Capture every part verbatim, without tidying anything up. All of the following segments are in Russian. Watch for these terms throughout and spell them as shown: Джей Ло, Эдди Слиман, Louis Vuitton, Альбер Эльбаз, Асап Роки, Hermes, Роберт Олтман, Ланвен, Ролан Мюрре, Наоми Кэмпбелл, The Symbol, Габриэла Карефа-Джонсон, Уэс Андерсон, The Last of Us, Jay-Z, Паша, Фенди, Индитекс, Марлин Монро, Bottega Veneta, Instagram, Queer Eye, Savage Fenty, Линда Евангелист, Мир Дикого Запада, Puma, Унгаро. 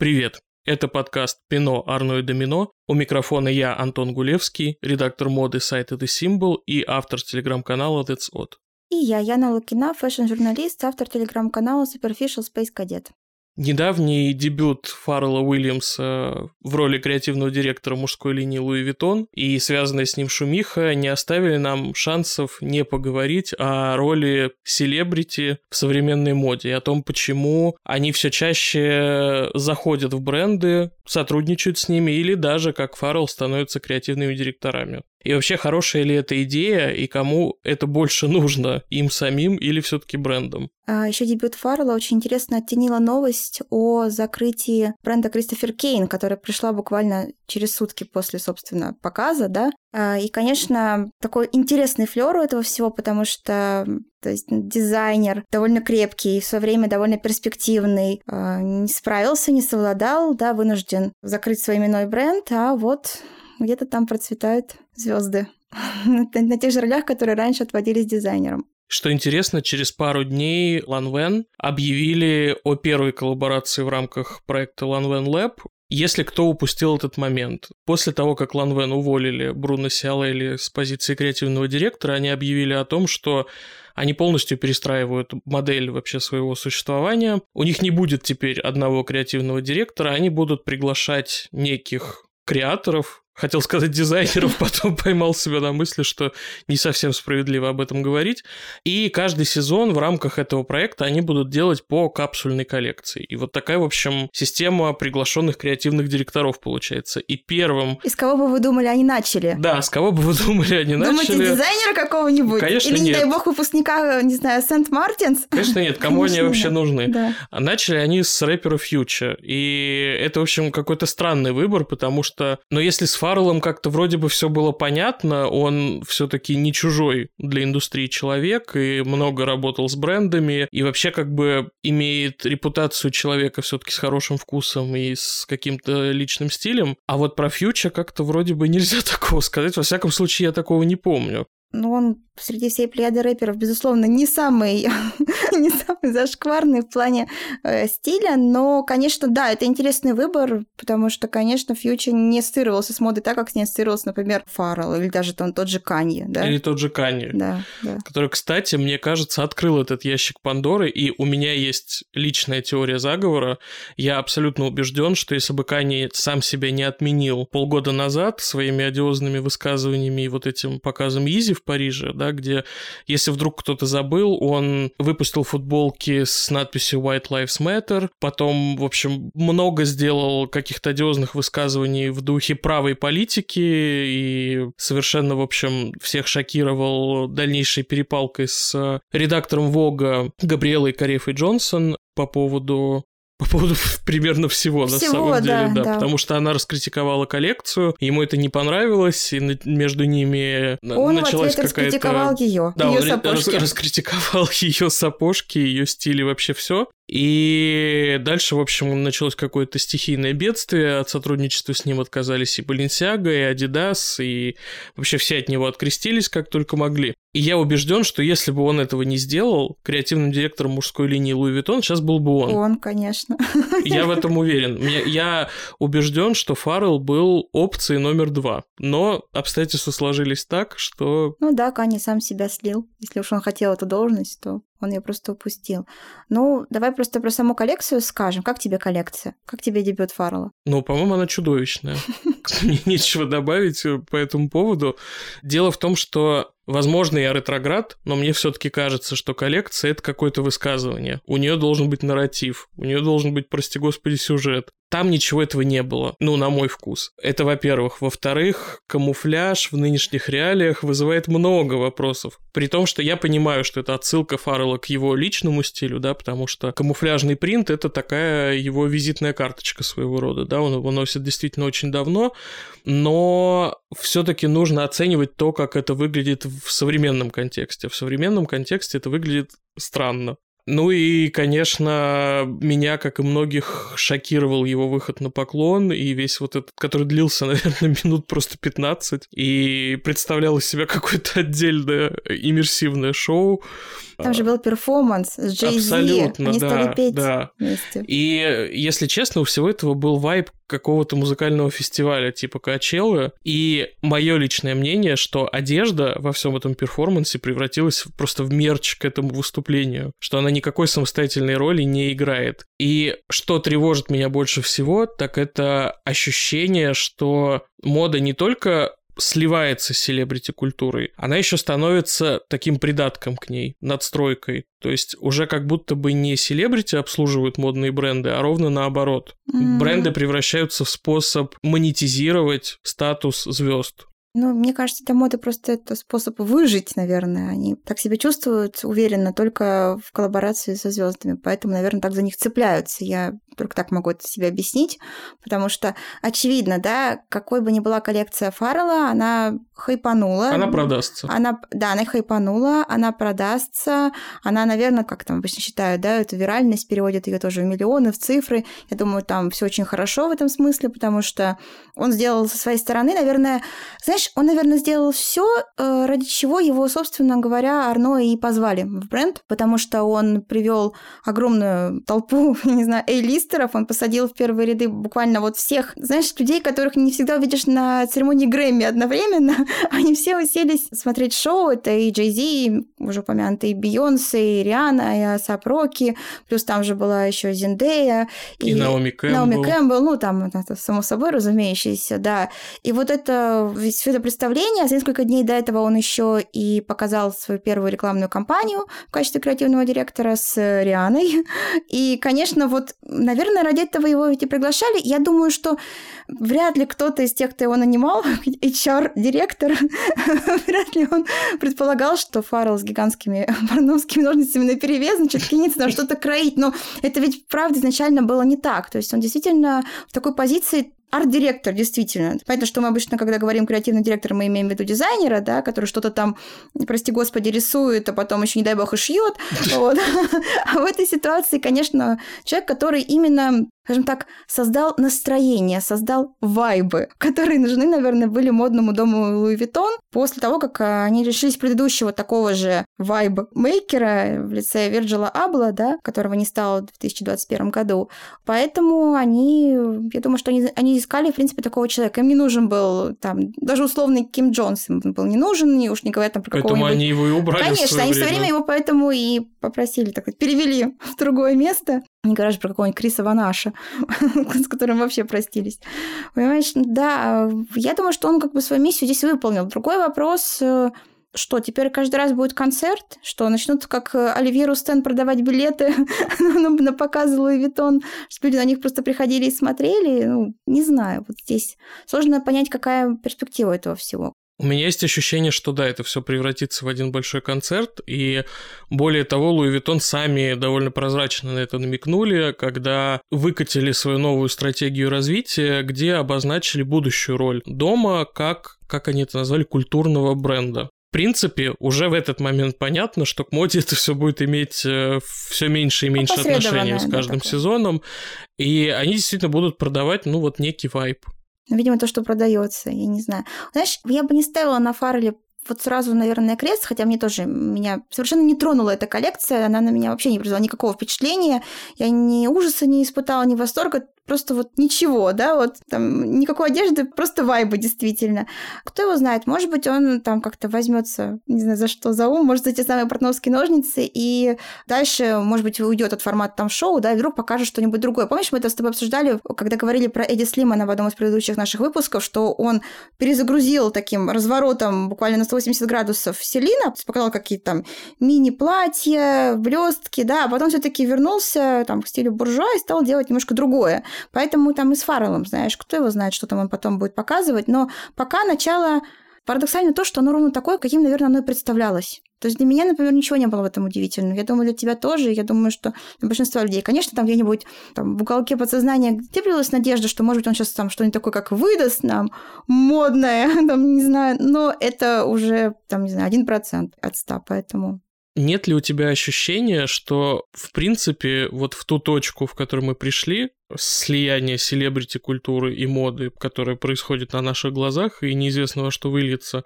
Привет! Это подкаст «Пино, Арно и Домино». У микрофона я, Антон Гулевский, редактор моды сайта The Symbol и автор телеграм-канала That's Odd. И я, Яна Лукина, фэшн-журналист, автор телеграм-канала Superficial Space Cadet. Недавний дебют Фаррелла Уильямса в роли креативного директора мужской линии Louis Vuitton и связанная с ним шумиха не оставили нам шансов не поговорить о роли селебрити в современной моде и о том, почему они все чаще заходят в бренды, сотрудничают с ними или даже, как Фаррелл, становятся креативными директорами. И вообще, хорошая ли эта идея, и кому это больше нужно, им самим или все-таки брендам? А еще дебют Фаррелла очень интересно оттенила новость о закрытии бренда Кристофер Кейн, которая пришла буквально через сутки после, собственно, показа, да. И, конечно, такой интересный флёр у этого всего, потому что то есть, дизайнер довольно крепкий и в своё время довольно перспективный, не справился, не совладал, да, вынужден закрыть свой именной бренд, а вот где-то там процветают звезды на тех же ролях, которые раньше отводились дизайнерам. Что интересно, через пару дней Ланвен объявили о первой коллаборации в рамках проекта Ланвен Lab. Если кто упустил этот момент, после того, как Ланвен уволили Бруно Сиалелли с позиции креативного директора, они объявили о том, что они полностью перестраивают модель вообще своего существования. У них не будет теперь одного креативного директора, они будут приглашать неких креаторов, хотел сказать дизайнеров, потом поймал себя на мысли, что не совсем справедливо об этом говорить. И каждый сезон в рамках этого проекта они будут делать по капсульной коллекции. И вот такая, в общем, система приглашенных креативных директоров получается. И первым... И с кого бы вы думали, они начали? Да, с кого бы вы думали, они Думаете, начали? Думаете, дизайнера какого-нибудь? Конечно, или, не нет. дай бог, выпускника, не знаю, Сент-Мартинс? Конечно, нет. Кому Конечно, они вообще да. нужны? Да. Начали они с рэпера Future. И это, в общем, какой-то странный выбор, потому что... Но если с Фарреллом как-то вроде бы все было понятно, он все-таки не чужой для индустрии человек и много работал с брендами, и вообще как бы имеет репутацию человека все-таки с хорошим вкусом и с каким-то личным стилем, а вот про Future как-то вроде бы нельзя такого сказать, во всяком случае я такого не помню. Ну, он среди всей плеяды рэперов, безусловно, не самый, не самый зашкварный в плане э, стиля, но, конечно, да, это интересный выбор, потому что, конечно, Future не ассоциировался с модой так, как с ней ассоциировался, например, Фаррелл или даже там, тот же Канье, да? Или тот же Канье, да, да. который, кстати, мне кажется, открыл этот ящик Пандоры, и у меня есть личная теория заговора. Я абсолютно убежден, что если бы Канье сам себя не отменил полгода назад своими одиозными высказываниями и вот этим показом Изи в Париже, да, где, если вдруг кто-то забыл, он выпустил футболки с надписью «White Lives Matter», потом, в общем, много сделал каких-то одиозных высказываний в духе правой политики и совершенно, в общем, всех шокировал дальнейшей перепалкой с редактором Vogue Габриэлой Карефа-Джонсон по поводу... По поводу примерно всего, всего на самом да, деле, да, да. Потому что она раскритиковала коллекцию, ему это не понравилось, и между ними он началась какая-то... Он в ответ раскритиковал её, да, её сапожки. Рас- раскритиковал ее сапожки, ее стиль и вообще все. И дальше, в общем, началось какое-то стихийное бедствие, от сотрудничества с ним отказались и Баленсиага, и Адидас, и вообще все от него открестились, как только могли. И я убежден, что если бы он этого не сделал, креативным директором мужской линии Louis Vuitton сейчас был бы он. Он, конечно. Я в этом уверен. Я убежден, что Фаррелл был опцией номер два. Но обстоятельства сложились так, что... Ну да, Канье сам себя слил. Если уж он хотел эту должность, то... Он ее просто упустил. Ну, давай просто про саму коллекцию скажем. Как тебе коллекция? Как тебе дебют Фаррелла? Ну, по-моему, она чудовищная. Мне нечего добавить по этому поводу. Дело в том, что, возможно, я ретроград, но мне все-таки кажется, что коллекция — это какое-то высказывание. У нее должен быть нарратив, у нее должен быть, прости господи, сюжет. Там ничего этого не было, ну, на мой вкус. Это, во-первых. Во-вторых, камуфляж в нынешних реалиях вызывает много вопросов. При том, что я понимаю, что это отсылка Фаррелла к его личному стилю, да, потому что камуфляжный принт — это такая его визитная карточка своего рода, да, он его носит действительно очень давно, но все-таки нужно оценивать то, как это выглядит в современном контексте. В современном контексте это выглядит странно. Ну и, конечно, меня, как и многих, шокировал его выход на поклон, и весь вот этот, который длился, наверное, минут просто пятнадцать, и представлял из себя какое-то отдельное иммерсивное шоу. Там же был перформанс с Jay-Z. Абсолютно, Они да, стали петь да. вместе. И, если честно, у всего этого был вайб какого-то музыкального фестиваля типа Коачеллы. И мое личное мнение, что одежда во всем этом перформансе превратилась просто в мерч к этому выступлению, что она никакой самостоятельной роли не играет. И что тревожит меня больше всего, так это ощущение, что мода не только сливается с селебрити-культурой, она еще становится таким придатком к ней, надстройкой. То есть уже как будто бы не селебрити обслуживают модные бренды, а ровно наоборот. Mm-hmm. Бренды превращаются в способ монетизировать статус звезд. Ну, мне кажется, для моды просто это способ выжить, наверное. Они так себя чувствуют уверенно только в коллаборации со звездами, поэтому, наверное, так за них цепляются. Я только так могу это себе объяснить, потому что очевидно, да, какой бы ни была коллекция Фаррелла, она хайпанула. Она продастся. Она, да, она хайпанула, она продастся, она, наверное, как там обычно считают, да, эту виральность переводят ее тоже в миллионы, в цифры. Я думаю, там все очень хорошо в этом смысле, потому что он сделал со своей стороны, наверное, знаешь, он, наверное, сделал все, ради чего его, собственно говоря, Арно и позвали в бренд, потому что он привел огромную толпу, не знаю, эйлистеров, он посадил в первые ряды буквально вот всех, знаешь, людей, которых не всегда увидишь на церемонии Грэмми одновременно, они все уселись смотреть шоу, это и Jay-Z, уже упомянутые, и Бейонсе, и Риана, и Асап Роки, плюс там же была еще Зендея, и, и Наоми Кэмпбелл. Наоми Кэмпбелл, ну там, само собой, разумеющееся, да, и вот это весь это представление, а за несколько дней до этого он еще и показал свою первую рекламную кампанию в качестве креативного директора с Рианой. И, конечно, вот, наверное, ради этого его ведь и приглашали. Я думаю, что вряд ли кто-то из тех, кто его нанимал, эйч ар-директор, вряд ли он предполагал, что Фаррелл с гигантскими барновскими ножницами наперевес, значит, кинется на что-то кроить. Но это ведь, правда, изначально было не так. То есть он действительно в такой позиции арт-директор, действительно. Понятно, что мы обычно, когда говорим креативный директор, мы имеем в виду дизайнера, да, который что-то там, прости господи, рисует, а потом еще, не дай бог, и шьет. А в этой ситуации, конечно, человек, который именно, скажем так, создал настроение, создал вайбы, которые нужны, наверное, были модному дому Louis Vuitton после того, как они решились предыдущего такого же вайб-мейкера в лице Вёрджила Абло, да, которого не стало в две тысячи двадцать первом году. Поэтому они, я думаю, что они, они искали, в принципе, такого человека. Им не нужен был, там, даже условный Ким Джонс им был не нужен, и уж не говоря там про какого-нибудь... Поэтому они его и убрали. Конечно, они в свое время его поэтому и попросили, так сказать, перевели в другое место. Не говоря же про какого-нибудь Криса Ванаша, с которым вообще простились. Понимаешь, да, я думаю, что он как бы свою миссию здесь выполнил. Другой вопрос, что теперь каждый раз будет концерт, что начнут как Оливье Рустен продавать билеты на показы Луи Виттон, что люди на них просто приходили и смотрели. Ну, не знаю, вот здесь сложно понять, какая перспектива этого всего. У меня есть ощущение, что да, это все превратится в один большой концерт, и более того, Луи Виттон сами довольно прозрачно на это намекнули, когда выкатили свою новую стратегию развития, где обозначили будущую роль дома как, как они это назвали, культурного бренда. В принципе, уже в этот момент понятно, что к моде это все будет иметь все меньше и меньше отношения с каждым сезоном, и они действительно будут продавать, ну вот, некий вайб. Видимо, то, что продается, я не знаю. Знаешь, я бы не ставила на Фаррелле вот сразу, наверное, крест, хотя мне тоже, меня совершенно не тронула эта коллекция, она на меня вообще не произвела никакого впечатления, я ни ужаса не испытала, ни восторга, просто вот ничего, да, вот там никакой одежды, просто вайбы действительно. Кто его знает, может быть, он там как-то возьмется, не знаю, за что, за ум, может, за те самые портновские ножницы, и дальше, может быть, уйдет от формата там шоу, да, и вдруг покажет что-нибудь другое. Помнишь, мы это с тобой обсуждали, когда говорили про Эдди Слимана в одном из предыдущих наших выпусков, что он перезагрузил таким разворотом буквально на сто восемьдесят градусов Céline, показал какие-то там мини-платья, блестки, да, а потом все-таки вернулся там к стилю буржуа и стал делать немножко другое. Поэтому там и с Фарреллом, знаешь, кто его знает, что там он потом будет показывать. Но пока начало парадоксально то, что оно ровно такое, каким, наверное, оно и представлялось. То есть для меня, например, ничего не было в этом удивительного. Я думаю, для тебя тоже. Я думаю, что для большинства людей, конечно, там где-нибудь там, в уголке подсознания теплилась надежда, что, может быть, он сейчас там что-нибудь такое, как выдаст нам, модное, там, не знаю. Но это уже, там, не знаю, один процент от ста, поэтому... Нет ли у тебя ощущения, что, в принципе, вот в ту точку, в которую мы пришли, слияние селебрити-культуры и моды, которое происходит на наших глазах, и неизвестно во что выльется,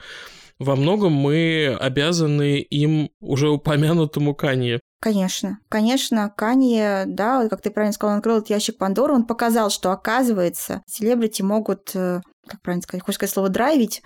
во многом мы обязаны им уже упомянутому Канье? Конечно. Конечно, Канье, да, как ты правильно сказал, он открыл этот ящик Пандоры, он показал, что, оказывается, селебрити могут, как правильно сказать, хочешь сказать слово «драйвить»,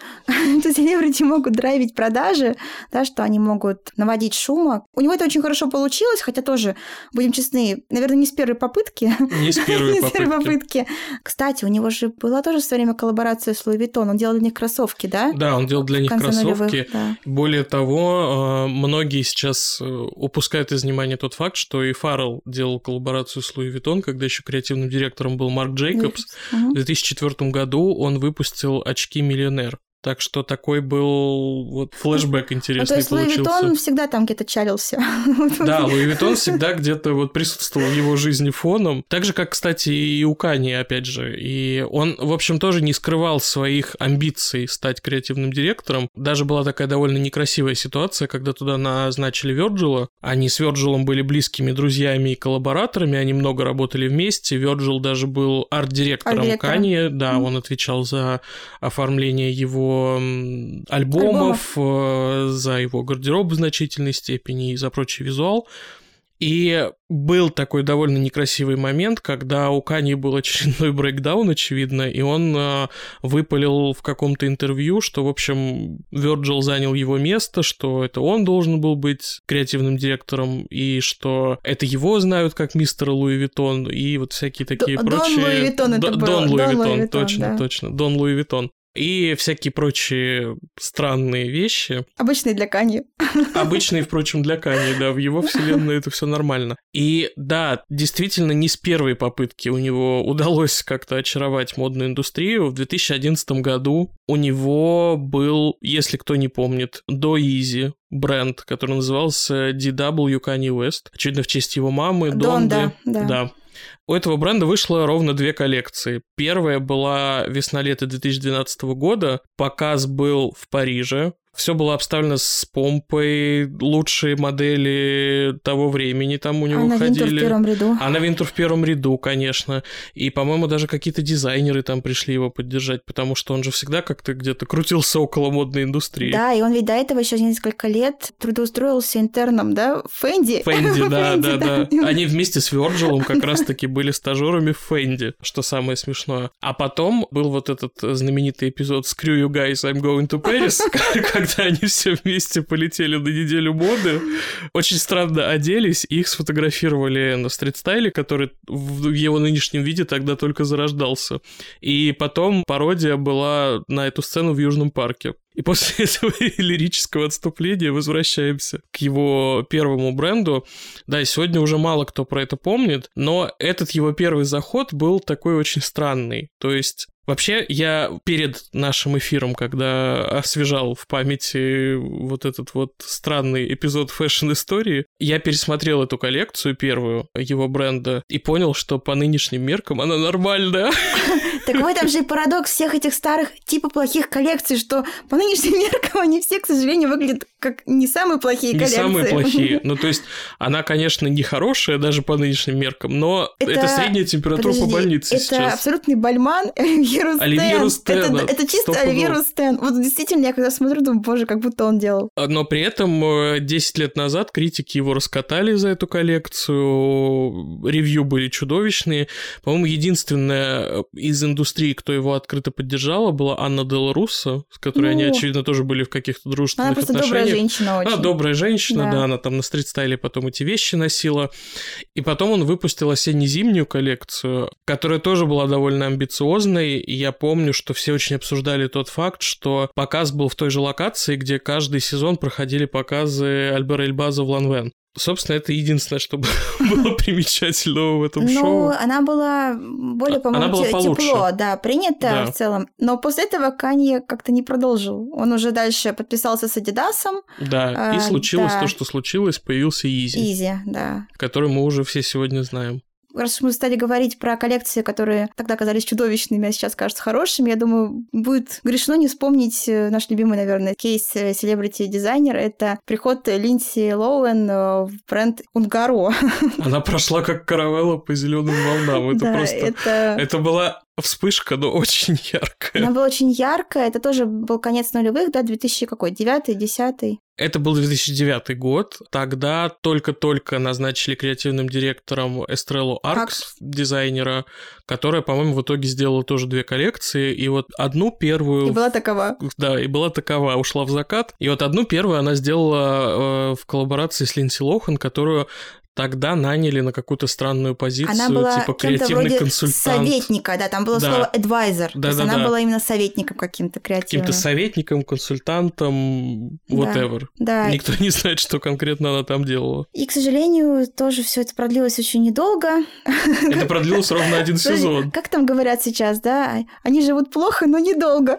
селебрити могут драйвить продажи, да, что они могут наводить шума. У него это очень хорошо получилось, хотя тоже, будем честны, наверное, не с первой попытки. Не с первой попытки. Кстати, у него же была тоже в свое время коллаборация с Louis Vuitton, он делал для них кроссовки, да? Да, он делал для них кроссовки. Более того, многие сейчас упускают из внимания тот факт, что и Фаррелл делал коллаборацию с Louis Vuitton, когда еще креативным директором был Марк Джейкобс. В две тысячи четвёртом году он выпустил очки «Миллионер». Так что такой был вот флешбэк интересный получился. А то есть получился. Louis Vuitton всегда там где-то чалился. Да, Louis Vuitton всегда где-то вот присутствовал в его жизни фоном. Так же, как, кстати, и у Канье, опять же. И он, в общем, тоже не скрывал своих амбиций стать креативным директором. Даже была такая довольно некрасивая ситуация, когда туда назначили Вёрджила. Они с Вёрджилом были близкими друзьями и коллабораторами, они много работали вместе. Вёрджил даже был арт-директором, арт-директором. Канье. Да, mm-hmm. он отвечал за оформление его альбомов, альбомов, за его гардероб в значительной степени и за прочий визуал. И был такой довольно некрасивый момент, когда у Канье был очередной брейкдаун, очевидно, и он э, выпалил в каком-то интервью, что, в общем, Вёрджил занял его место, что это он должен был быть креативным директором, и что это его знают как мистер Луи Виттон, и вот всякие такие Д- прочие... Дон Луи Виттон это Д- был. Дон Луи Виттон, точно, да. точно. Дон Луи Виттон. И всякие прочие странные вещи. Обычные для Канье. Обычные, впрочем, для Канье, да. В его вселенной это все нормально. И да, действительно, не с первой попытки у него удалось как-то очаровать модную индустрию. В две тысячи одиннадцатом году у него был, если кто не помнит, до Изи бренд, который назывался ди дабл ю Kanye West. Очевидно, в честь его мамы, Донды. Дон, да, да. да. У этого бренда вышло ровно две коллекции. Первая была весна-лето две тысячи двенадцатого года. Показ был в Париже. Все было обставлено с помпой. Лучшие модели того времени там у него Анна ходили. Винтур в первом ряду. Анна Винтур в первом ряду, конечно. И, по-моему, даже какие-то дизайнеры там пришли его поддержать, потому что он же всегда как-то где-то крутился около модной индустрии. Да, и он ведь до этого еще несколько лет трудоустроился интерном, да, в Фенди. Фенди, да, да, да. Они вместе с Вёрджилом как раз-таки были стажерами в Фенди, что самое смешное. А потом был вот этот знаменитый эпизод «Screw you guys, I'm going to Paris», когда они все вместе полетели на неделю моды, очень странно оделись, и их сфотографировали на стрит-стайле, который в его нынешнем виде тогда только зарождался. И потом пародия была на эту сцену в Южном парке. И после этого лирического отступления возвращаемся к его первому бренду. Да, и сегодня уже мало кто про это помнит, но этот его первый заход был такой очень странный. То есть... Вообще, я перед нашим эфиром, когда освежал в памяти вот этот вот странный эпизод фэшн-истории, я пересмотрел эту коллекцию первую его бренда и понял, что по нынешним меркам она нормальная. Так вот там же и парадокс всех этих старых типа плохих коллекций, что по нынешним меркам они все, к сожалению, выглядят как не самые плохие коллекции. Не самые плохие. Ну, то есть, она, конечно, не хорошая даже по нынешним меркам, но это средняя температура по больнице сейчас. Это абсолютный бальман... Оливье Стэн. Это, это чисто Оливье Стэн. Вот действительно, я когда смотрю, думаю, боже, как будто он делал. Но при этом десять лет назад критики его раскатали за эту коллекцию, ревью были чудовищные. По-моему, единственная из индустрии, кто его открыто поддержала, была Анна Делла Руссо, с которой ну, они, очевидно, тоже были в каких-то дружественных она отношениях. Она просто добрая женщина очень. Она добрая женщина, да. да, она там на стрит-стайле потом эти вещи носила. И потом он выпустил осенне-зимнюю коллекцию, которая тоже была довольно амбициозной. И я помню, что все очень обсуждали тот факт, что показ был в той же локации, где каждый сезон проходили показы Альбера Эльбаза в Ланвен. Собственно, это единственное, что было примечательного в этом ну, шоу. Ну, она была более, по-моему, была тепло, получше. да, принята да. в целом. Но после этого Канье как-то не продолжил. Он уже дальше подписался с Адидасом. Да, а, и случилось да. то, что случилось, появился Изи. Изи, да. Который мы уже все сегодня знаем. Раз мы стали говорить про коллекции, которые тогда казались чудовищными, а сейчас кажутся хорошими, я думаю, будет грешно не вспомнить наш любимый, наверное, кейс селебрити-дизайнер. Это приход Линдси Лоуэн в бренд Унгаро. Она прошла как каравелла по зеленым волнам. Это просто... Это была... Вспышка, но очень яркая. Она была очень яркая. Это тоже был конец нулевых, да, две тысячи девятый, десятый. Это был две тысячи девятый год. Тогда только-только назначили креативным директором Эстреллу Аркс, дизайнера, которая, по-моему, в итоге сделала тоже две коллекции. И вот одну первую... И была такова. Да, и была такова. Ушла в закат. И вот одну первую она сделала э, в коллаборации с Линдси Лоуэн, которую... Тогда наняли на какую-то странную позицию, она была типа креативный консультант. Советника, да, там было да. слово advisor. Да, то есть да, она да. была именно советником каким-то креативным. Каким-то советником, консультантом, whatever. Да, да. Никто не знает, что конкретно она там делала. И, к сожалению, тоже все это продлилось очень недолго. Это продлилось ровно один сезон. Как там говорят сейчас, да? Они живут плохо, но недолго.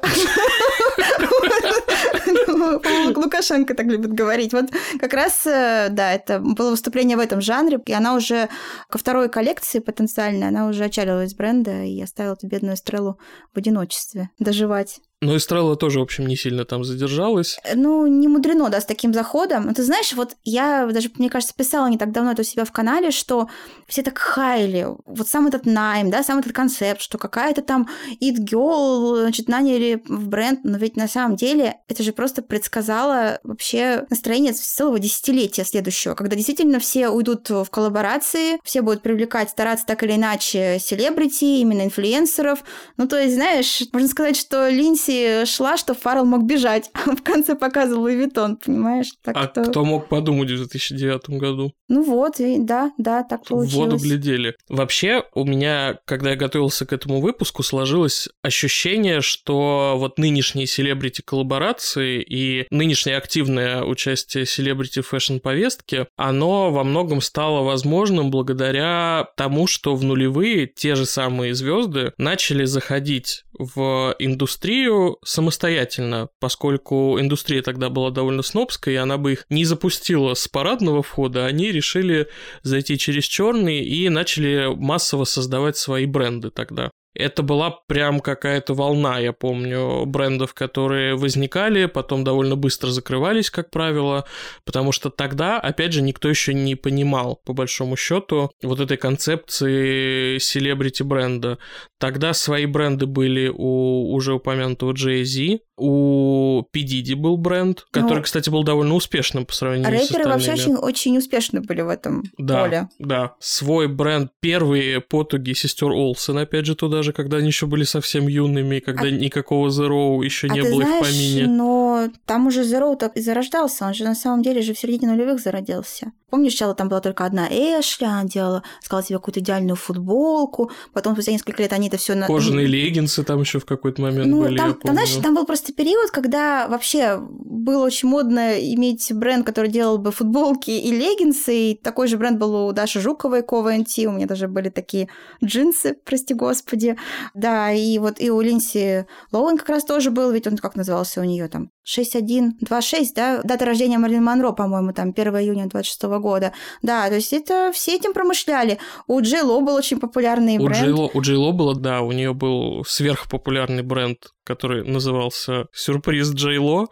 Лукашенко так любит говорить. Вот как раз, да, это было выступление в этом жанре, и она уже ко второй коллекции потенциально, она уже отчалилась с бренда и оставила эту бедную Эстреллу в одиночестве доживать. Но Эстрелла тоже, в общем, не сильно там задержалась. Ну, не мудрено, да, с таким заходом. Но ты знаешь, вот я даже, мне кажется, писала не так давно это у себя в канале, что все так хайли. Вот сам этот найм, да, сам этот концепт, что какая-то там It Girl, значит, наняли в бренд. Но ведь на самом деле это же просто предсказало вообще настроение целого десятилетия следующего, когда действительно все уйдут в коллаборации, все будут привлекать, стараться так или иначе селебрити, именно инфлюенсеров. Ну, то есть, знаешь, можно сказать, что Линдси шла, что Фаррелл мог бежать. В конце показывал Louis Vuitton, понимаешь? Так а что... кто мог подумать в две тысячи девятом году? Ну вот, и да, да, так получилось. В воду глядели. Вообще, у меня, когда я готовился к этому выпуску, сложилось ощущение, что вот нынешние селебрити-коллаборации и нынешнее активное участие селебрити-фэшн-повестки, оно во многом стало возможным благодаря тому, что в нулевые те же самые звезды начали заходить в индустрию самостоятельно, поскольку индустрия тогда была довольно снобская, и она бы их не запустила с парадного входа, они решили зайти через черный и начали массово создавать свои бренды тогда. Это была прям какая-то волна, я помню, брендов, которые возникали, потом довольно быстро закрывались, как правило, потому что тогда, опять же, никто еще не понимал, по большому счету, вот этой концепции селебрити-бренда. Тогда свои бренды были у уже упомянутого Jay-Z, у P. Diddy был бренд, который, ну, кстати, был довольно успешным по сравнению с остальными. Рэперы вообще очень, очень успешны были в этом да, поле. Да, свой бренд, первые потуги сестер Олсен, опять же, туда же, когда они еще были совсем юными, когда а... никакого The Row еще а не было, знаешь, их в помине. Но там уже The Row так и зарождался, он же на самом деле же в середине нулевых зародился. Помнишь, сначала там была только одна Эшли, она делала, сказала себе какую-то идеальную футболку, потом спустя несколько лет они это все... Кожаные на... леггинсы там еще в какой-то момент ну, были, там, там, знаешь, там был просто период, когда вообще было очень модно иметь бренд, который делал бы футболки и леггинсы, и такой же бренд был у Даши Жуковой, КВНТ, у меня даже были такие джинсы, прости господи, да, и вот и у Линдси Лоуэн как раз тоже был, ведь он как назывался у нее там? шесть тысяч сто двадцать шесть, да, дата рождения Марлин Монро, по-моему, там первого июня двадцать шестого года. Да, то есть это все этим промышляли. У Джей Ло был очень популярный у бренд. Джей Ло, у Джей Ло было, да, у нее был сверхпопулярный бренд, который назывался «Сюрприз Джей Ло»,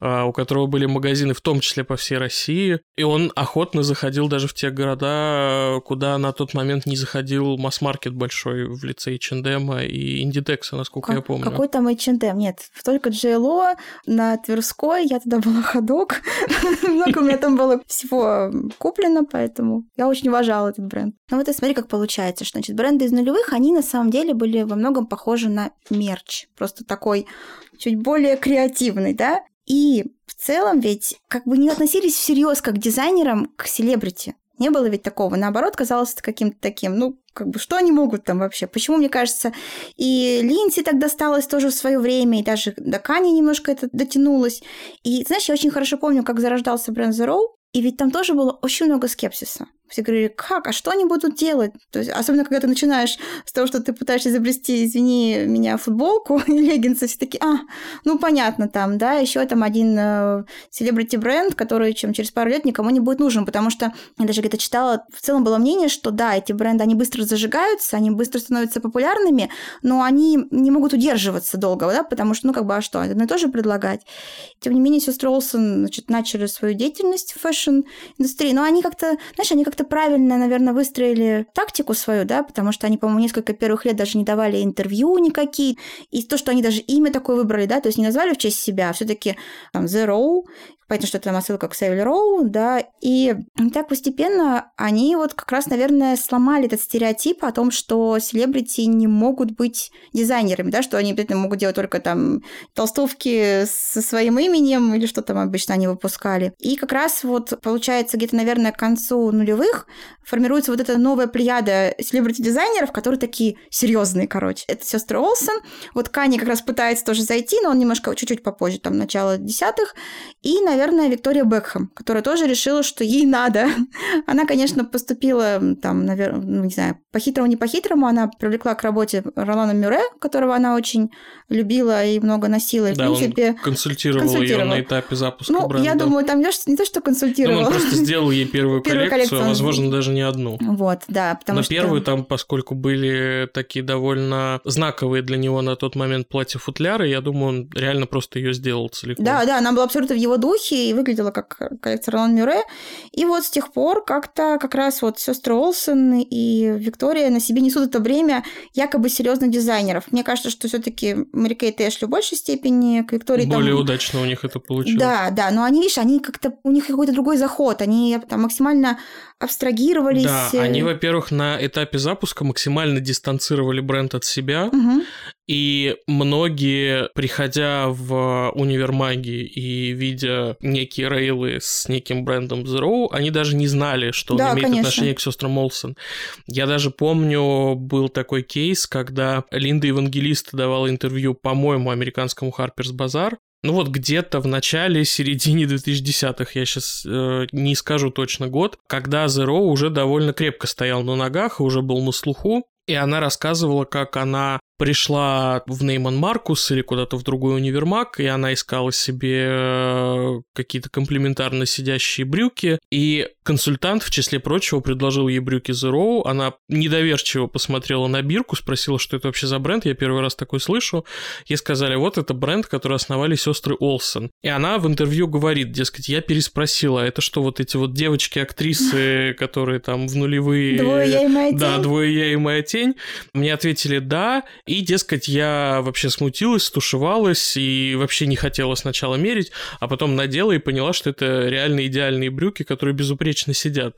у которого были магазины, в том числе по всей России, и он охотно заходил даже в те города, куда на тот момент не заходил масс-маркет большой в лице эйч энд эм и Индитекса, насколько как, я помню. Какой там эйч энд эм? Нет, только Джей Ло на Тверской, я тогда была ходок, много у меня там было всего куплено, поэтому я очень уважала этот бренд. Ну вот и смотри, как получается, что значит бренды из нулевых, они на самом деле были во многом похожи на мерч, просто так такой чуть более креативный, да? И в целом ведь как бы не относились всерьез как к дизайнерам к селебрити. Не было ведь такого. Наоборот, казалось это каким-то таким, ну, как бы, что они могут там вообще? Почему, мне кажется, и Линдси так досталось тоже в свое время, и даже до Канье немножко это дотянулось. И, знаешь, я очень хорошо помню, как зарождался бренд The Row, и ведь там тоже было очень много скепсиса. Все говорили, как, а что они будут делать? То есть, особенно, когда ты начинаешь с того, что ты пытаешься изобрести, извини меня, футболку и леггинсы, все такие, а, ну, понятно, там, да, еще там один селебрити-бренд, который чем через пару лет никому не будет нужен, потому что, я даже где-то читала, в целом было мнение, что, да, эти бренды, они быстро зажигаются, они быстро становятся популярными, но они не могут удерживаться долго, да, потому что, ну, как бы, а что, одно и то же предлагать? Тем не менее, сестры Олсен, значит, начали свою деятельность в фэшн-индустрии, но они как-то, знаешь, они как-то как-то правильно, наверное, выстроили тактику свою, да, потому что они, по-моему, несколько первых лет даже не давали интервью никакие, и то, что они даже имя такое выбрали, да, то есть не назвали в честь себя, а всё-таки там The Row, понятно, что это там отсылка к Savage Row, да, и так постепенно они вот как раз, наверное, сломали этот стереотип о том, что селебрити не могут быть дизайнерами, да, что они обязательно могут делать только там толстовки со своим именем или что там обычно они выпускали. И как раз вот, получается, где-то, наверное, к концу нулевых формируется вот эта новая плеяда селебрити-дизайнеров, которые такие серьезные, короче. Это сестры Олсен. Вот Канье как раз пытается тоже зайти, но он немножко чуть-чуть попозже, там, начало десятых. И, наверное, Виктория Бекхэм, которая тоже решила, что ей надо. Она, конечно, поступила, там, наверное, ну, не знаю, по-хитрому, не по-хитрому, она привлекла к работе Ролана Мюрре, которого она очень любила и много носила. И, да, в принципе, он консультировал, консультировал ее на этапе запуска ну, бренда. Ну, я думаю, там не то, что консультировал. Ну, он просто сделал ей первую коллекцию, возможно, даже не одну. Вот, да, потому на что... На первую там, поскольку были такие довольно знаковые для него на тот момент платья-футляры, я думаю, он реально просто ее сделал целиком. Да, да, она была абсолютно в его духе и выглядела как коллекция Ролан Мюрре. И вот с тех пор как-то как раз вот сестры Олсен и Виктория на себе несут это время якобы серьезных дизайнеров. Мне кажется, что все-таки Мэри Кейт и Эшли в большей степени к Виктории... Более там... удачно у них это получилось. Да, да, но они, видишь, они как-то... У них какой-то другой заход, они там максимально... абстрагировались. Да, они, во-первых, на этапе запуска максимально дистанцировали бренд от себя, угу. И многие, приходя в универ магии и видя некие рейлы с неким брендом The Row, они даже не знали, что он да, имеет конечно. отношение к сестрам Олсен. Я даже помню, был такой кейс, когда Линда Евангелист давала интервью, по-моему, американскому Harper's Bazaar. Ну вот где-то в начале-середине две тысячи десятых, я сейчас э, не скажу точно год, когда The Row уже довольно крепко стоял на ногах и уже был на слуху, и она рассказывала, как она пришла в Нейман Маркус или куда-то в другой универмаг, и она искала себе какие-то комплементарно сидящие брюки, и консультант, в числе прочего, предложил ей брюки The Row, она недоверчиво посмотрела на бирку, спросила, что это вообще за бренд, я первый раз такой слышу, ей сказали, вот это бренд, который основали сестры Олсен, и она в интервью говорит, дескать, я переспросила, это что, вот эти вот девочки-актрисы, которые там в нулевые... Двое я и моя тень? Да, двое я и моя тень. Мне ответили, да, и, дескать, я вообще смутилась, стушевалась и вообще не хотела сначала мерить, а потом надела и поняла, что это реально идеальные брюки, которые безупречно сидят.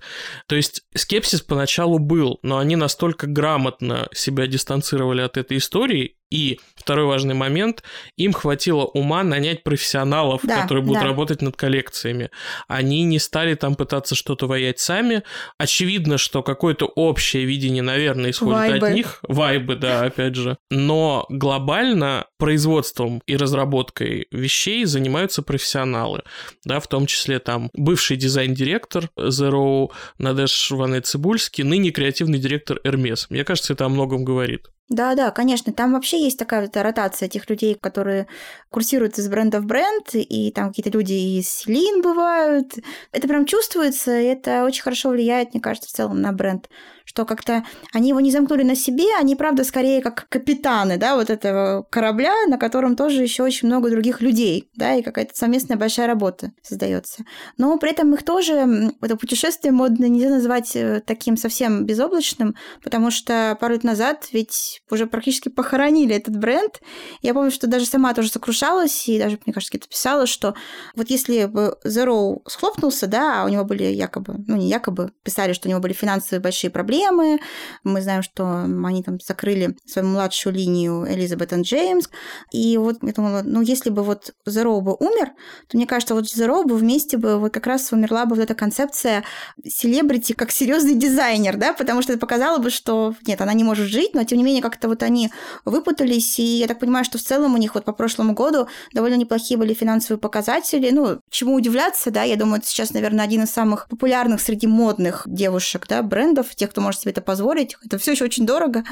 То есть скепсис поначалу был, но они настолько грамотно себя дистанцировали от этой истории. И второй важный момент, им хватило ума нанять профессионалов, да, которые будут да. работать над коллекциями. Они не стали там пытаться что-то ваять сами. Очевидно, что какое-то общее видение, наверное, исходит вайбы. от них. Вайбы, да, опять же. Но глобально производством и разработкой вещей занимаются профессионалы. Да, в том числе там бывший дизайн-директор The Row Надеш Ванет Цибульский, ныне креативный директор Hermes. Мне кажется, это о многом говорит. Да-да, конечно, там вообще есть такая вот ротация тех людей, которые курсируют из бренда в бренд, и там какие-то люди из Céline бывают. Это прям чувствуется, и это очень хорошо влияет, мне кажется, в целом на бренд, что как-то они его не замкнули на себе, они, правда, скорее как капитаны, да, вот этого корабля, на котором тоже еще очень много других людей, да, и какая-то совместная большая работа создается. Но при этом их тоже, это путешествие модное нельзя назвать таким совсем безоблачным, потому что пару лет назад ведь уже практически похоронили этот бренд. Я помню, что даже сама тоже сокрушалась, и даже, мне кажется, где-то писала, что вот если бы The Row схлопнулся, да, а у него были якобы, ну не якобы, писали, что у него были финансовые большие проблемы, проблемы. Мы знаем, что они там закрыли свою младшую линию Элизабет и Джеймс. И вот я думала, ну, если бы вот The Row бы умер, то мне кажется, вот The Row бы вместе бы вот как раз умерла бы вот эта концепция селебрити как серьезный дизайнер, да, потому что это показало бы, что нет, она не может жить, но тем не менее как-то вот они выпутались, и я так понимаю, что в целом у них вот по прошлому году довольно неплохие были финансовые показатели, ну, чему удивляться, да, я думаю, это сейчас, наверное, один из самых популярных среди модных девушек, да, брендов, тех, кто может себе это позволить, это все еще очень дорого,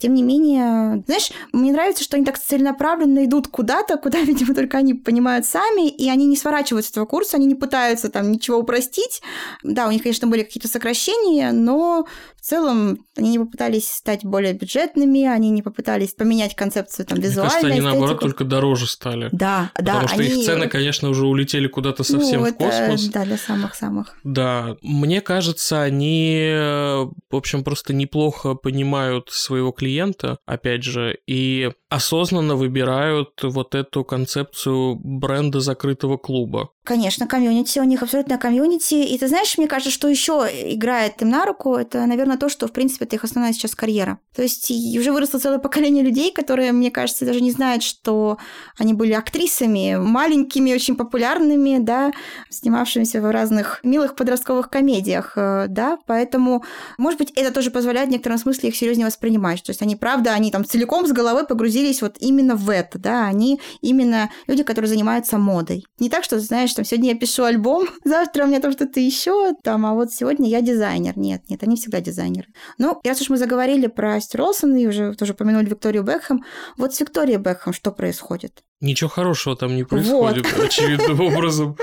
тем не менее, знаешь, мне нравится, что они так целенаправленно идут куда-то, куда, видимо, только они понимают сами, и они не сворачивают с этого курса, они не пытаются там ничего упростить, да, у них, конечно, были какие-то сокращения, но в целом они не попытались стать более бюджетными, они не попытались поменять концепцию там визуальной эстетики. Мне кажется, они, наоборот, только дороже стали. Да, да. Потому что они... их цены, конечно, уже улетели куда-то совсем ну, в космос. Да, для самых-самых. Да. Мне кажется, они, в общем, просто неплохо понимают своего клиента, опять же, и осознанно выбирают вот эту концепцию бренда закрытого клуба. Конечно, комьюнити, у них абсолютно комьюнити. И ты знаешь, мне кажется, что еще играет им на руку, это, наверное, то, что, в принципе, это их основная сейчас карьера. То есть уже выросло целое поколение людей, которые, мне кажется, даже не знают, что они были актрисами, маленькими, очень популярными, да, снимавшимися в разных милых подростковых комедиях, да, поэтому, может быть, это тоже позволяет в некотором смысле их серьезнее воспринимать. То есть они, правда, они там целиком с головы погрузились вот именно в это, да, они именно люди, которые занимаются модой. Не так, что, знаешь, там, сегодня я пишу альбом, завтра у меня там что-то еще, там, а вот сегодня я дизайнер. Нет, нет, они всегда дизайнеры. Ну, раз уж мы заговорили про Эшли Олсен и уже тоже упомянули Викторию Бекхэм, вот с Викторией Бекхэм что происходит? Ничего хорошего там не происходит, вот. Очевидным образом.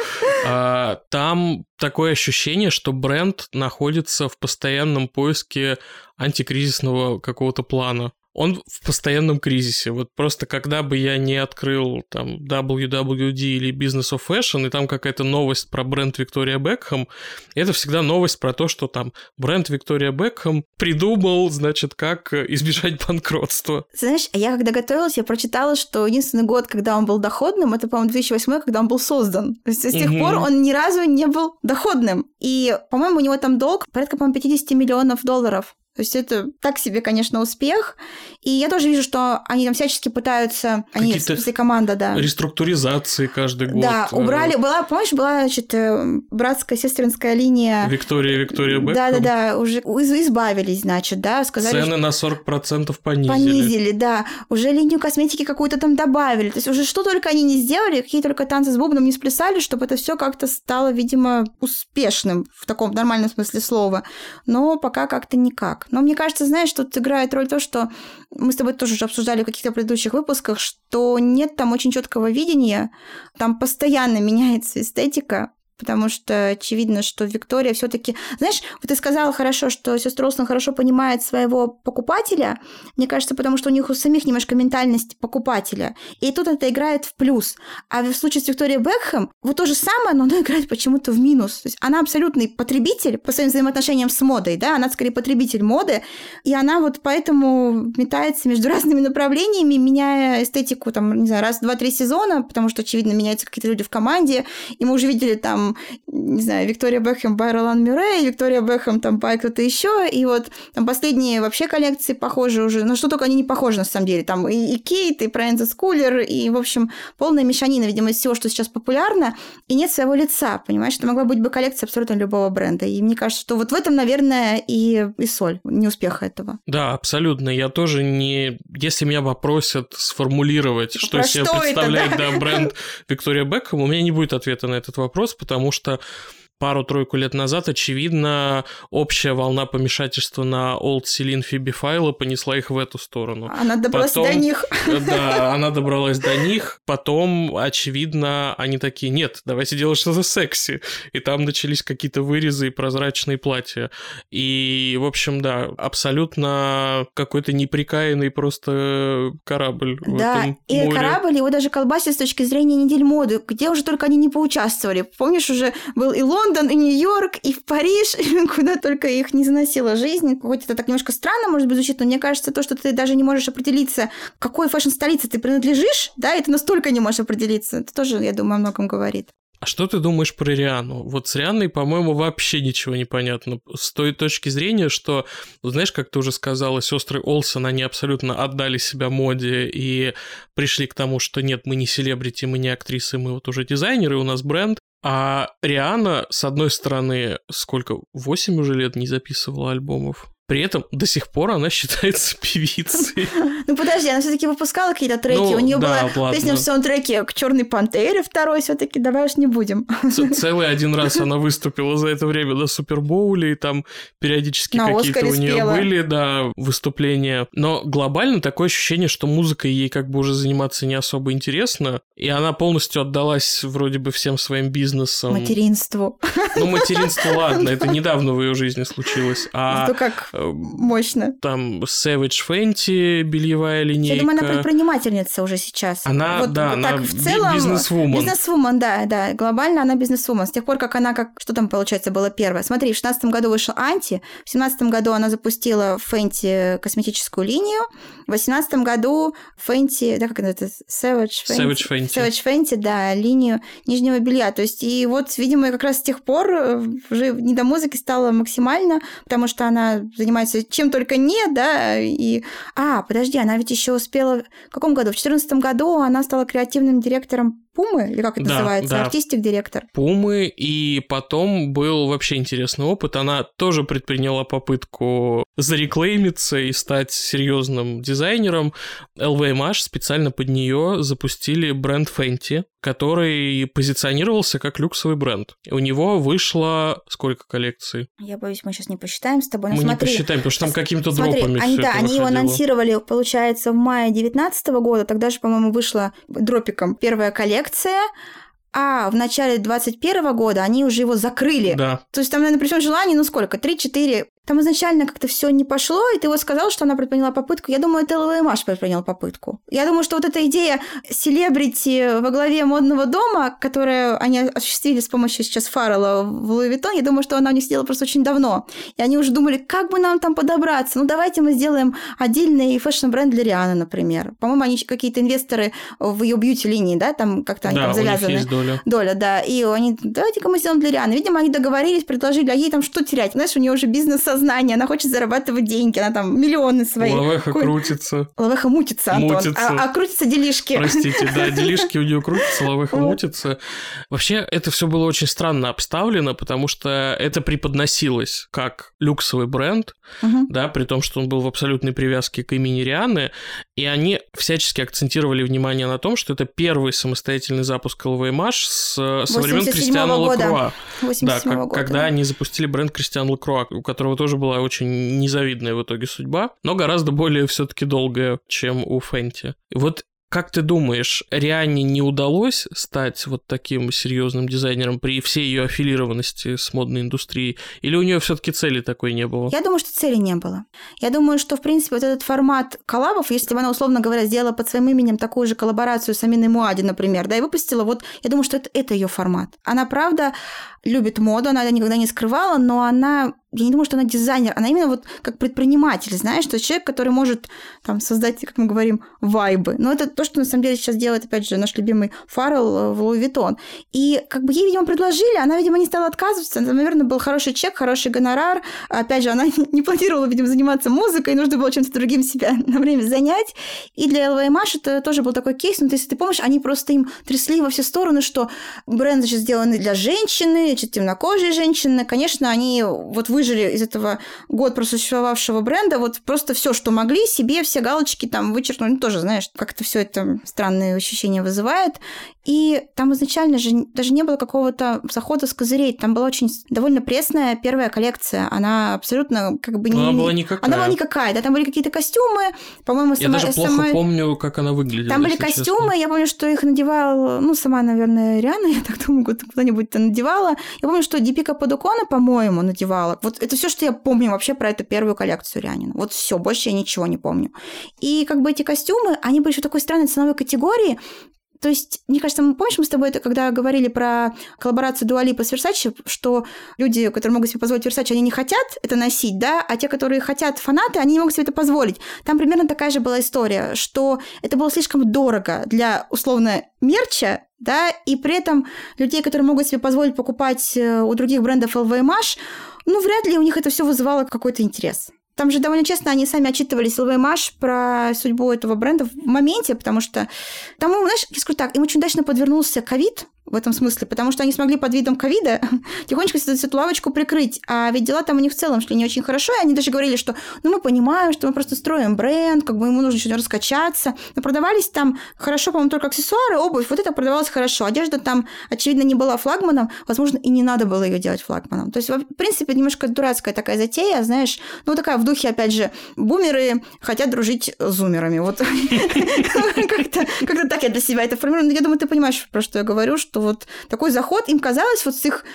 А, там такое ощущение, что бренд находится в постоянном поиске антикризисного какого-то плана. Он в постоянном кризисе. Вот просто когда бы я не открыл там дабл ю дабл ю ди или Business of Fashion, и там какая-то новость про бренд Виктория Бекхэм, это всегда новость про то, что там бренд Виктория Бекхэм придумал, значит, как избежать банкротства. Знаешь, я когда готовилась, я прочитала, что единственный год, когда он был доходным, это, по-моему, две тысячи восьмой, когда он был создан. То есть с тех угу. пор он ни разу не был доходным. И, по-моему, у него там долг порядка, по-моему, пятьдесят миллионов долларов. То есть это так себе, конечно, успех. И я тоже вижу, что они там всячески пытаются... Они, в смысле, команда, да. Реструктуризации каждый год. Да, убрали... Была, помнишь, была, значит, братская, сестринская линия... Виктория, Виктория Бекхэм. Да-да-да, уже избавились, значит, да. Сказали, цены на сорок процентов понизили. Понизили, да. Уже линию косметики какую-то там добавили. То есть уже что только они не сделали, какие только танцы с бубном не сплясали, чтобы это все как-то стало, видимо, успешным в таком нормальном смысле слова. Но пока как-то никак. Но мне кажется, знаешь, тут играет роль то, что мы с тобой тоже уже обсуждали в каких-то предыдущих выпусках, что нет там очень четкого видения, там постоянно меняется эстетика, потому что очевидно, что Виктория все-таки, знаешь, вот ты сказала хорошо, что сестра Олсен хорошо понимает своего покупателя, мне кажется, потому что у них у самих немножко ментальность покупателя, и тут это играет в плюс. А в случае с Викторией Бекхэм вот то же самое, но она играет почему-то в минус. То есть она абсолютный потребитель по своим взаимоотношениям с модой, да, она скорее потребитель моды, и она вот поэтому метается между разными направлениями, меняя эстетику там, не знаю, раз, два, три сезона, потому что, очевидно, меняются какие-то люди в команде, и мы уже видели там не знаю, Виктория Бекхэм by Ролан Мюррей, Виктория Бекхэм там by кто-то еще, и вот там последние вообще коллекции похожи уже, ну что только они не похожи на самом деле, там и, и Кейт, и Прэнзис Кулер, и, в общем, полная мешанина, видимо, из всего, что сейчас популярно, и нет своего лица, понимаешь, это могла быть бы коллекция абсолютно любого бренда, и мне кажется, что вот в этом, наверное, и, и соль, не успеха этого. Да, абсолютно, я тоже не... Если меня попросят сформулировать, что про себе что представляет это, да? Да, бренд Виктория Бекхэм, у меня не будет ответа на этот вопрос, потому Потому что пару-тройку лет назад, очевидно, общая волна помешательства на Old Céline Phoebe Philo понесла их в эту сторону. Она добралась потом, до них. Да, она добралась до них. Потом, очевидно, они такие, нет, давайте делать что-то секси. И там начались какие-то вырезы и прозрачные платья. И, в общем, да, абсолютно какой-то неприкаянный просто корабль. Да, и море. Корабль, его даже колбасит с точки зрения недель моды, где уже только они не поучаствовали. Помнишь, уже был и Лондон, и Нью-Йорк, и в Париж, куда только их не заносила жизнь. Хоть это так немножко странно, может быть, звучит, но мне кажется, то, что ты даже не можешь определиться, какой фэшн-столице ты принадлежишь, да, и ты настолько не можешь определиться, это тоже, я думаю, о многом говорит. А что ты думаешь про Риану? Вот с Рианой, по-моему, вообще ничего не понятно. С той точки зрения, что, знаешь, как ты уже сказала, сестры Олсен, они абсолютно отдали себя моде и пришли к тому, что нет, мы не селебрити, мы не актрисы, мы вот уже дизайнеры, у нас бренд. А Риана, с одной стороны, сколько, восемь уже лет не записывала альбомов. При этом до сих пор она считается певицей. Ну подожди, она все-таки выпускала какие-то треки. Ну, у нее да, была песня в саундтреке к «Черной пантере», второй все-таки, давай уж не будем. Ц- целый один раз она выступила за это время на Супербоуле, и там периодически на какие-то Оскаре у нее спела. Были да, выступления. Но глобально такое ощущение, что музыкой ей как бы уже заниматься не особо интересно, и она полностью отдалась вроде бы всем своим бизнесам. Материнству. Ну материнство, ладно, это недавно в ее жизни случилось. А то как... Мощно. Там Savage Fenty, бельевая линейка. Я думаю, она предпринимательница уже сейчас. Она, вот, да, вот так, она в целом, бизнес-вумен. Бизнес-вумен, да, да. Глобально она бизнес-вумен. С тех пор, как она, как что там, получается, было первое. Смотри, в шестнадцатом году вышел «Анти», в семнадцатом году она запустила Fenty косметическую линию, в восемнадцатом году Fenty, да, как это, Savage Fenty. Savage Fenty. Savage Fenty, да, линию нижнего белья. То есть, и вот, видимо, как раз с тех пор уже не до музыки стало максимально, потому что она занимается чем только не, да, и... А, подожди, она ведь еще успела... В каком году? В четырнадцатом году она стала креативным директором Пумы, или как это да, называется, да. Артистик-директор. Пумы, и потом был вообще интересный опыт. Она тоже предприняла попытку зареклеймиться и стать серьезным дизайнером. эл ви эм аш специально под нее запустили бренд Fenty, который позиционировался как люксовый бренд. У него вышло сколько коллекций? Я боюсь, мы сейчас не посчитаем с тобой. Но мы смотри, не посчитаем, потому что там какими-то смотри, дропами они, все да, это они выходило. Его анонсировали, получается, в мае девятнадцатого года. Тогда же, по-моему, вышла дропиком первая коллекция. А в начале двадцать первого года они уже его закрыли. Да. То есть там, наверное, при всем желании, ну сколько, три-четыре... Там изначально как-то все не пошло, и ты вот сказал, что она предприняла попытку. Я думаю, это эл эм аш предприняла попытку. Я думаю, что вот эта идея селебрити во главе модного дома, которую они осуществили с помощью сейчас Фаррелла в Louis Vuitton, я думаю, что она у них сидела просто очень давно. И они уже думали, как бы нам там подобраться. Ну, давайте мы сделаем отдельный фэшн-бренд для Рианы, например. По-моему, они какие-то инвесторы в ее бьюти-линии, да, там как-то они да, там завязаны. У них есть доля. Доля, да. И они, давайте-ка мы сделаем для Рианы. Видимо, они договорились, предложили, а ей там что терять? Знаешь, у нее уже бизнес знания, она хочет зарабатывать деньги, она там миллионы свои. Лавеха Ку... крутится. Лавеха мутится, Антон. Мутится. А, а крутятся делишки. Простите, да, делишки у нее крутятся, лавеха мутится. Вообще, это все было очень странно обставлено, потому что это преподносилось как люксовый бренд, угу. да, при том, что он был в абсолютной привязке к имени Рианы, и они всячески акцентировали внимание на том, что это первый самостоятельный запуск эл ви эм аш со времен Кристиана Лакруа. Да, как, года, когда да. они запустили бренд Кристиан Лакруа, у которого тоже была очень незавидная в итоге судьба, но гораздо более все-таки долгая, чем у Фенти. Вот как ты думаешь, Риане не удалось стать вот таким серьезным дизайнером при всей ее аффилированности с модной индустрией? Или у нее все-таки цели такой не было? Я думаю, что цели не было. Я думаю, что, в принципе, вот этот формат коллабов, если бы она, условно говоря, сделала под своим именем такую же коллаборацию с Аминой Муади, например, да, и выпустила, вот я думаю, что это, это ее формат. Она, правда, любит моду, она это никогда не скрывала, но она... Я не думаю, что она дизайнер, она именно вот как предприниматель, знаешь, что человек, который может там создать, как мы говорим, вайбы. Но это то, что на самом деле сейчас делает, опять же, наш любимый Фаррелл в Louis Vuitton. И как бы ей, видимо, предложили, она, видимо, не стала отказываться. Там, наверное, был хороший чек, хороший гонорар. Опять же, она не планировала, видимо, заниматься музыкой, нужно было чем-то другим себя на время занять. И для эл ви эм аш это тоже был такой кейс. Ну, то есть, ты помнишь, они просто им трясли во все стороны, что бренд, значит, сделан для женщины, значит, темнокожие женщины. Конечно, они вот вы выжили из этого год просуществовавшего бренда, вот просто все, что могли, себе все галочки там вычеркнули. Ну, тоже, знаешь, как-то все это странные ощущения вызывает. И там изначально же даже не было какого-то захода с козырей. Там была очень довольно пресная первая коллекция. Она абсолютно как бы... Она не... была никакая. Она была никакая, да. Там были какие-то костюмы, по-моему... Я сама... даже плохо сама... помню, как она выглядела. Там были костюмы, честно. Я помню, что их надевала, ну, сама, наверное, Риана, я так думаю, кто-нибудь то надевала. Я помню, что Дипи Каппадукона, по-моему, надевала. Вот это все, что я помню вообще про эту первую коллекцию Рианина. Вот все, больше я ничего не помню. И как бы эти костюмы, они были еще такой странной ценовой категории. То есть, мне кажется, мы помнишь, мы с тобой это, когда говорили про коллаборацию Дуа Липы с Versace, что люди, которые могут себе позволить Versace, они не хотят это носить, да, а те, которые хотят фанаты, они не могут себе это позволить. Там примерно такая же была история, что это было слишком дорого для, условно, мерча, да, и при этом людей, которые могут себе позволить покупать у других брендов эл ви эм эйч, ну, вряд ли у них это все вызывало какой-то интерес. Там же довольно честно они сами отчитывались эл ви эм эйч про судьбу этого бренда в моменте, потому что там, знаешь, я скажу так, им очень удачно подвернулся ковид в этом смысле, потому что они смогли под видом ковида тихонечко эту лавочку прикрыть, а ведь дела там у них в целом шли не очень хорошо, и они даже говорили, что ну мы понимаем, что мы просто строим бренд, как бы ему нужно еще раскачаться, но продавались там хорошо, по-моему, только аксессуары, обувь, вот это продавалось хорошо, одежда там, очевидно, не была флагманом, возможно, и не надо было ее делать флагманом, то есть, в принципе, немножко дурацкая такая затея, знаешь, ну такая в духе, опять же, бумеры хотят дружить с зумерами, вот как-то так я для себя это формирую, но я думаю, ты понимаешь, про что я говорю, что вот такой заход, им казалось вот с их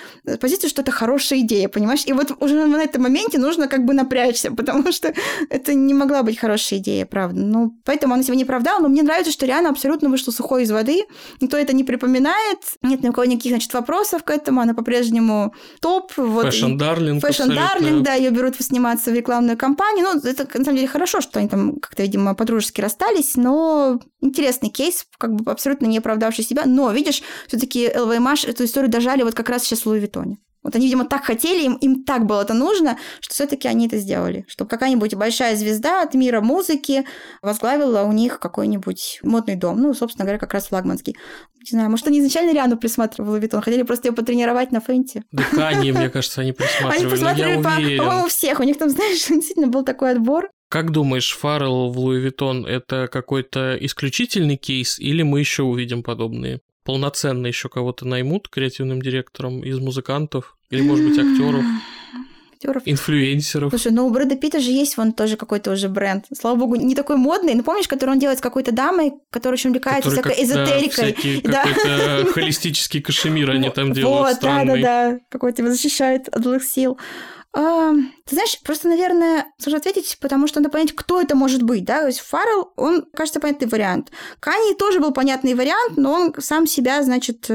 позиции, что это хорошая идея, понимаешь? И вот уже на этом моменте нужно как бы напрячься, потому что это не могла быть хорошая идея, правда. Ну, поэтому она себя не оправдала, но мне нравится, что Риана абсолютно вышла сухой из воды, никто это не припоминает, нет ни у кого никаких, значит, вопросов к этому, она по-прежнему топ. Вот, фэшн-дарлинг. Фэшн-дарлинг, да, ее берут сниматься в рекламную кампанию, ну, это на самом деле хорошо, что они там как-то, видимо, по-дружески расстались, но интересный кейс, как бы абсолютно не оправдавший себя, но, видишь, все-таки эл ви эм эйч эту историю дожали вот как раз сейчас в Луи Виттоне. Вот они, видимо, так хотели, им, им так было это нужно, что все-таки они это сделали. Чтобы какая-нибудь большая звезда от мира музыки возглавила у них какой-нибудь модный дом. Ну, собственно говоря, как раз флагманский. Не знаю, может, они изначально Риану присматривали Луи Виттон, хотели просто ее потренировать на Фенти. Да Канье, мне кажется, они присматривали. Они присматривали, по-моему, всех. У них там, знаешь, действительно был такой отбор. Как думаешь, Фаррелл в Луи Виттон это какой-то исключительный кейс, или мы еще увидим подобные? Полноценно еще кого-то наймут креативным директором из музыкантов или, может быть, актеров, актеров, инфлюенсеров. Слушай, ну у Брэда Питта же есть вон тоже какой-то уже бренд. Слава богу, не такой модный, но помнишь, который он делает с какой-то дамой, которая очень увлекается который всякой как, эзотерикой. Да, какой-то холистический кашемир они там делают странный. Вот, да-да-да, какой-то его защищает от злых сил. Ты знаешь, просто, наверное, сложно ответить, потому что надо понять, кто это может быть, да, то есть Фаррелл, он, кажется, понятный вариант. Канье тоже был понятный вариант, но он сам себя, значит,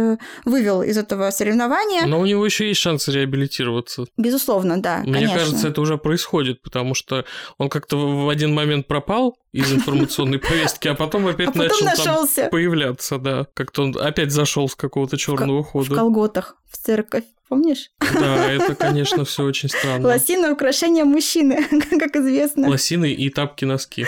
вывел из этого соревнования. Но у него еще есть шансы реабилитироваться. Безусловно, да, Мне конечно. кажется, это уже происходит, потому что он как-то в один момент пропал из информационной повестки, а потом опять а потом начал там появляться, да. Как-то он опять зашел с какого-то черного в хода. В колготах, в церковь. Помнишь? Да, это, конечно, все очень странно. Лосины – украшения мужчины, как известно. Лосины и тапки-носки.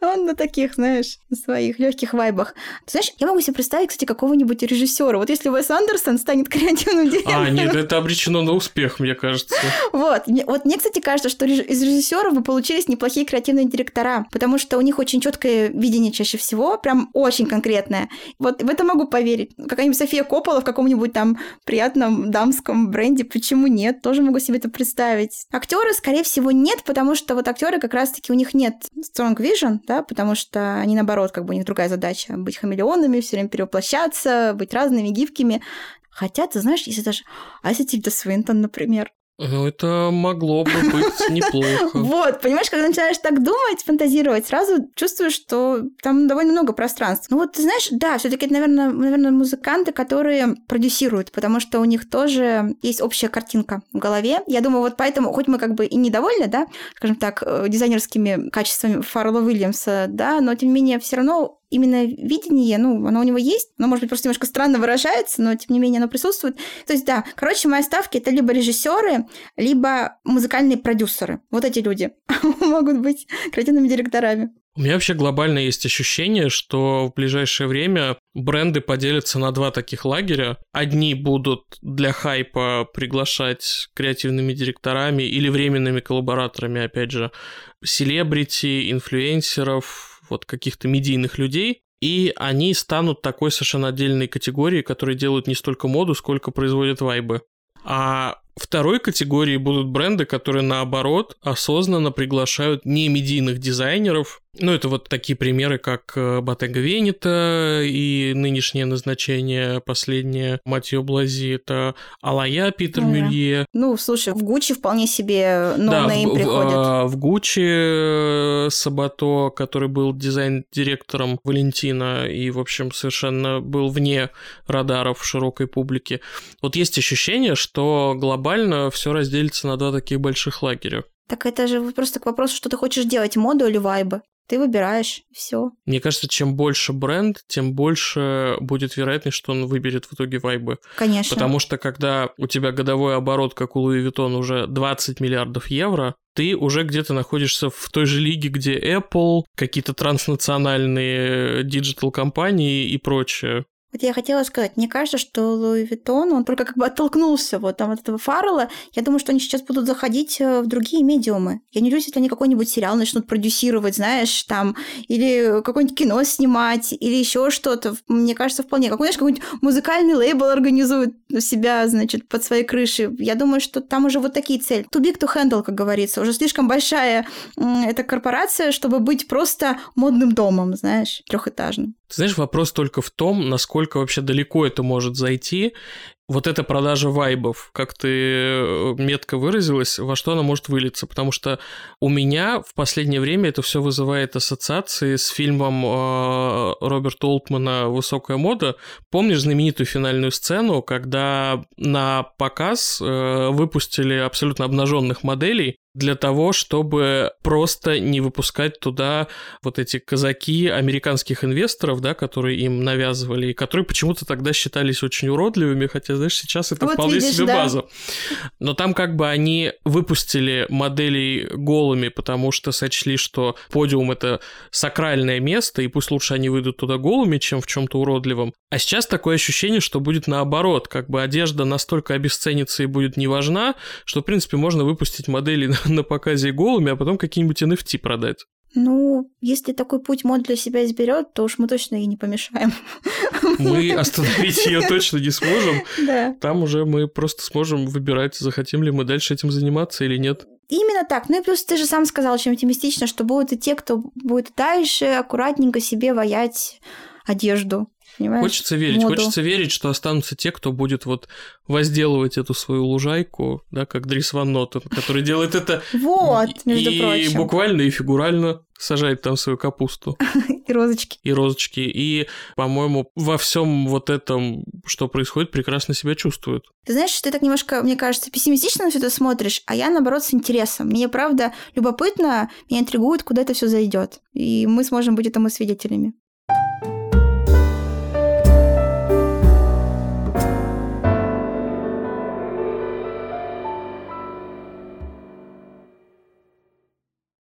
Он на таких, знаешь, на своих легких вайбах. Ты знаешь, я могу себе представить, кстати, какого-нибудь режиссера. Вот если Уэс Андерсон станет креативным директором... А, нет, это обречено на успех, мне кажется. Вот. Вот мне, кстати, кажется, что из режиссеров бы получились неплохие креативные директора, потому что у них очень четкое видение чаще всего, прям очень конкретное. Вот в это могу поверить. Какая-нибудь София Коппола в каком-нибудь там приятном дамском бренде. Почему нет? Тоже могу себе это представить. Актеры, скорее всего, нет, потому что вот актеры как раз-таки у них нет strong vision, да, потому что они, наоборот, как бы у них другая задача – быть хамелеонами, все время перевоплощаться, быть разными, гибкими. Хотя, ты знаешь, если даже... А если Тильда Свинтон, например? Ну, это могло бы быть неплохо. Вот, понимаешь, когда начинаешь так думать, фантазировать, сразу чувствуешь, что там довольно много пространства. Ну вот, ты знаешь, да, все-таки это, наверное, наверное, музыканты, которые продюсируют, потому что у них тоже есть общая картинка в голове. Я думаю, вот поэтому, хоть мы как бы и недовольны, да, скажем так, дизайнерскими качествами Фаррелла Уильямса, да, но тем не менее все равно... Именно видение, ну, оно у него есть, оно, может быть, просто немножко странно выражается, но, тем не менее, оно присутствует. То есть, да, короче, мои ставки – это либо режиссеры, либо музыкальные продюсеры. Вот эти люди могут быть креативными директорами. У меня вообще глобально есть ощущение, что в ближайшее время бренды поделятся на два таких лагеря. Одни будут для хайпа приглашать креативными директорами или временными коллабораторами, опять же, селебрити, инфлюенсеров, вот каких-то медийных людей, и они станут такой совершенно отдельной категорией, которые делают не столько моду, сколько производят вайбы. А второй категории будут бренды, которые, наоборот, осознанно приглашают не медийных дизайнеров. Ну, это вот такие примеры, как Bottega Veneta и нынешнее назначение, последнее Матьё Блази, это Алая Питер ну, Мюлье. Ну, слушай, в Гуччи вполне себе ноунейм да, приходит. Да, в Гуччи Сабато, который был дизайн-директором Валентина и, в общем, совершенно был вне радаров широкой публики. Вот есть ощущение, что глобально все разделится на два таких больших лагеря. Так это же просто к вопросу, что ты хочешь делать, моду или вайбы? ты выбираешь все. Мне кажется, чем больше бренд, тем больше будет вероятность, что он выберет в итоге вайбы. Конечно. Потому что когда у тебя годовой оборот, как у Louis Vuitton, уже двадцать миллиардов евро, ты уже где-то находишься в той же лиге, где Apple, какие-то транснациональные диджитал-компании и прочее. Вот я хотела сказать, мне кажется, что Louis Vuitton, он только как бы оттолкнулся вот там от этого Фаррелла. Я думаю, что они сейчас будут заходить в другие медиумы. Я не люблю, если они какой-нибудь сериал начнут продюсировать, знаешь, там, или какое-нибудь кино снимать, или еще что-то. Мне кажется, вполне. Какой-нибудь, какой-нибудь музыкальный лейбл организует себя, значит, под своей крышей. Я думаю, что там уже вот такие цели. Too big to handle, как говорится. Уже слишком большая эта корпорация, чтобы быть просто модным домом, знаешь, трехэтажным. Ты знаешь, вопрос только в том, насколько Сколько вообще далеко это может зайти, вот эта продажа вайбов, как ты метко выразилась, во что она может вылиться, потому что у меня в последнее время это все вызывает ассоциации с фильмом э, Роберта Олтмана «Высокая мода». Помнишь знаменитую финальную сцену, когда на показ э, выпустили абсолютно обнаженных моделей, для того, чтобы просто не выпускать туда вот эти казаки американских инвесторов, да, которые им навязывали, и которые почему-то тогда считались очень уродливыми, хотя, знаешь, сейчас это вот вполне видишь, себе да. база. Но там как бы они выпустили моделей голыми, потому что сочли, что подиум — это сакральное место, и пусть лучше они выйдут туда голыми, чем в чем-то уродливом. А сейчас такое ощущение, что будет наоборот, как бы одежда настолько обесценится и будет не важна, что, в принципе, можно выпустить модели на на показе голыми, а потом какие-нибудь эн эф ти продать. Ну, если такой путь мод для себя изберет, то уж мы точно ей не помешаем. Мы остановить ее точно не сможем. Да. Там уже мы просто сможем выбирать, захотим ли мы дальше этим заниматься или нет. Именно так. Ну и плюс ты же сам сказал очень оптимистично, что будут и те, кто будет дальше аккуратненько себе ваять одежду. Понимаешь? Хочется верить, моду. Хочется верить, что останутся те, кто будет вот возделывать эту свою лужайку, да, как Дрис Ван Нотен, который делает это вот, между и прочим. Буквально, и фигурально сажает там свою капусту. И розочки. И розочки. И, по-моему, во всем вот этом, что происходит, прекрасно себя чувствуют. Ты знаешь, ты так немножко, мне кажется, пессимистично на все это смотришь, а я, наоборот, с интересом. Мне, правда, любопытно, меня интригует, куда это все зайдет. И мы сможем быть этому свидетелями.